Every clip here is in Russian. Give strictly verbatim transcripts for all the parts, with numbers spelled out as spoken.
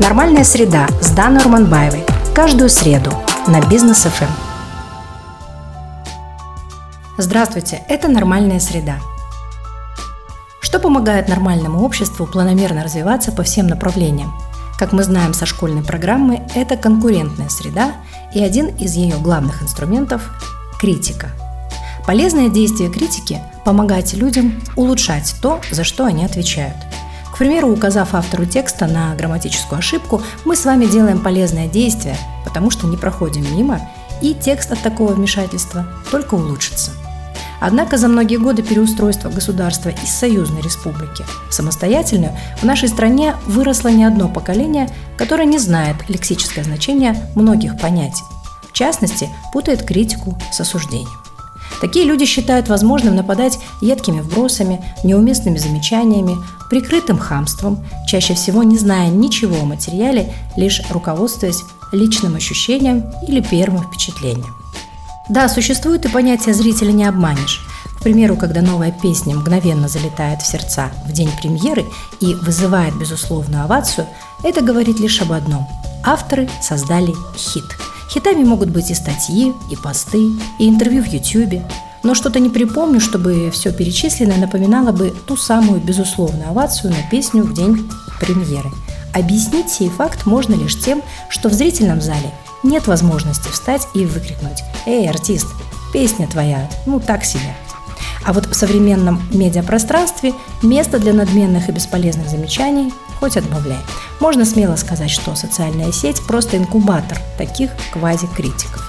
«Нормальная среда» с Даной Орманбаевой. Каждую среду на Бизнес эф эм. Здравствуйте, это «Нормальная среда». Что помогает нормальному обществу планомерно развиваться по всем направлениям? Как мы знаем со школьной программы, это конкурентная среда, и один из ее главных инструментов – критика. Полезное действие критики – помогать людям улучшать то, за что они отвечают. К примеру, указав автору текста на грамматическую ошибку, мы с вами делаем полезное действие, потому что не проходим мимо, и текст от такого вмешательства только улучшится. Однако за многие годы переустройства государства из союзной республики в самостоятельную в нашей стране выросло не одно поколение, которое не знает лексическое значение многих понятий, в частности, путает критику с осуждением. Такие люди считают возможным нападать едкими вбросами, неуместными замечаниями, прикрытым хамством, чаще всего не зная ничего о материале, лишь руководствуясь личным ощущением или первым впечатлением. Да, существует и понятие «зрителя не обманешь». К примеру, когда новая песня мгновенно залетает в сердца в день премьеры и вызывает безусловную овацию, это говорит лишь об одном – авторы создали хит. Хитами могут быть и статьи, и посты, и интервью в Ютьюбе. Но что-то не припомню, чтобы все перечисленное напоминало бы ту самую безусловную овацию на песню в день премьеры. Объяснить сей факт можно лишь тем, что в зрительном зале нет возможности встать и выкрикнуть: «Эй, артист, песня твоя, ну так себе». А вот в современном медиапространстве место для надменных и бесполезных замечаний хоть отбавляй. Можно смело сказать, что социальная сеть – просто инкубатор таких квазикритиков.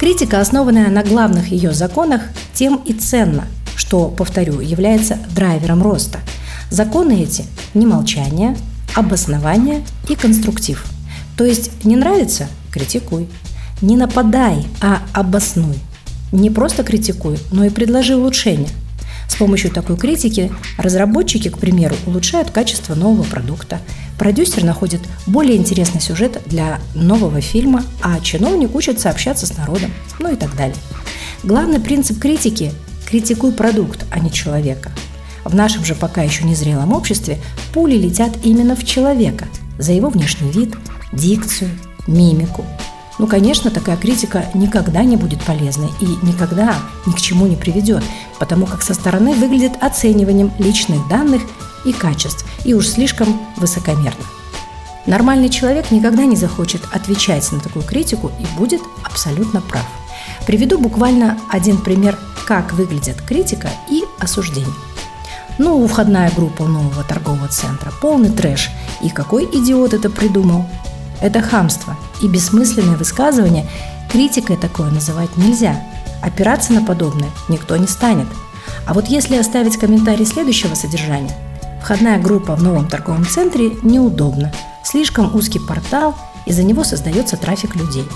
Критика, основанная на главных ее законах, тем и ценна, что, повторю, является драйвером роста. Законы эти – не молчание, обоснование и конструктив. То есть не нравится – критикуй. Не нападай, а обоснуй. Не просто критикуй, но и предложи улучшения. С помощью такой критики разработчики, к примеру, улучшают качество нового продукта, продюсер находит более интересный сюжет для нового фильма, а чиновник учится общаться с народом, ну и так далее. Главный принцип критики – критикуй продукт, а не человека. В нашем же пока еще незрелом обществе пули летят именно в человека, за его внешний вид, дикцию, мимику. Ну, конечно, такая критика никогда не будет полезной и никогда ни к чему не приведет, потому как со стороны выглядит оцениванием личных данных и качеств, и уж слишком высокомерно. Нормальный человек никогда не захочет отвечать на такую критику и будет абсолютно прав. Приведу буквально один пример, как выглядит критика и осуждение. Ну, входная группа нового торгового центра, полный трэш, и какой идиот это придумал? Это хамство и бессмысленное высказывание. Критикой такое называть нельзя. Опираться на подобное никто не станет. А вот если оставить комментарий следующего содержания: входная группа в новом торговом центре неудобна. Слишком узкий портал, из-за него создается трафик людей.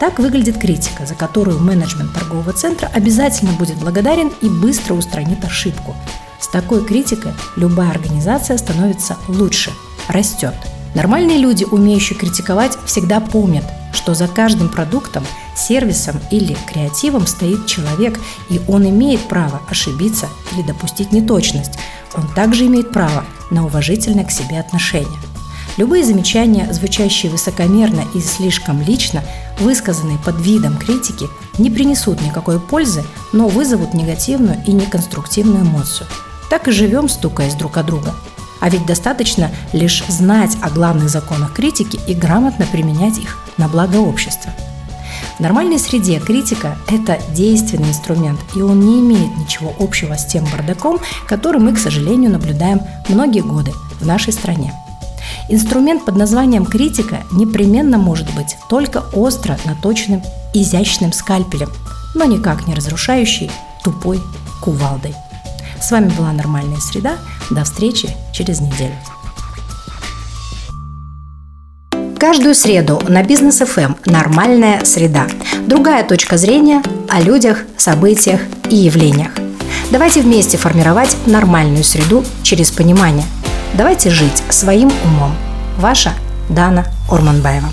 Так выглядит критика, за которую менеджмент торгового центра обязательно будет благодарен и быстро устранит ошибку. С такой критикой любая организация становится лучше, растет. Нормальные люди, умеющие критиковать, всегда помнят, что за каждым продуктом, сервисом или креативом стоит человек, и он имеет право ошибиться или допустить неточность. Он также имеет право на уважительное к себе отношение. Любые замечания, звучащие высокомерно и слишком лично, высказанные под видом критики, не принесут никакой пользы, но вызовут негативную и неконструктивную эмоцию. Так и живем, стукаясь друг от друга. А ведь достаточно лишь знать о главных законах критики и грамотно применять их на благо общества. В нормальной среде критика – это действенный инструмент, и он не имеет ничего общего с тем бардаком, который мы, к сожалению, наблюдаем многие годы в нашей стране. Инструмент под названием «критика» непременно может быть только остро наточенным, изящным скальпелем, но никак не разрушающий тупой кувалдой. С вами была «Нормальная среда». До встречи через неделю. Каждую среду на Бизнес эф эм «Нормальная среда». Другая точка зрения о людях, событиях и явлениях. Давайте вместе формировать нормальную среду через понимание. Давайте жить своим умом. Ваша Дана Орманбаева.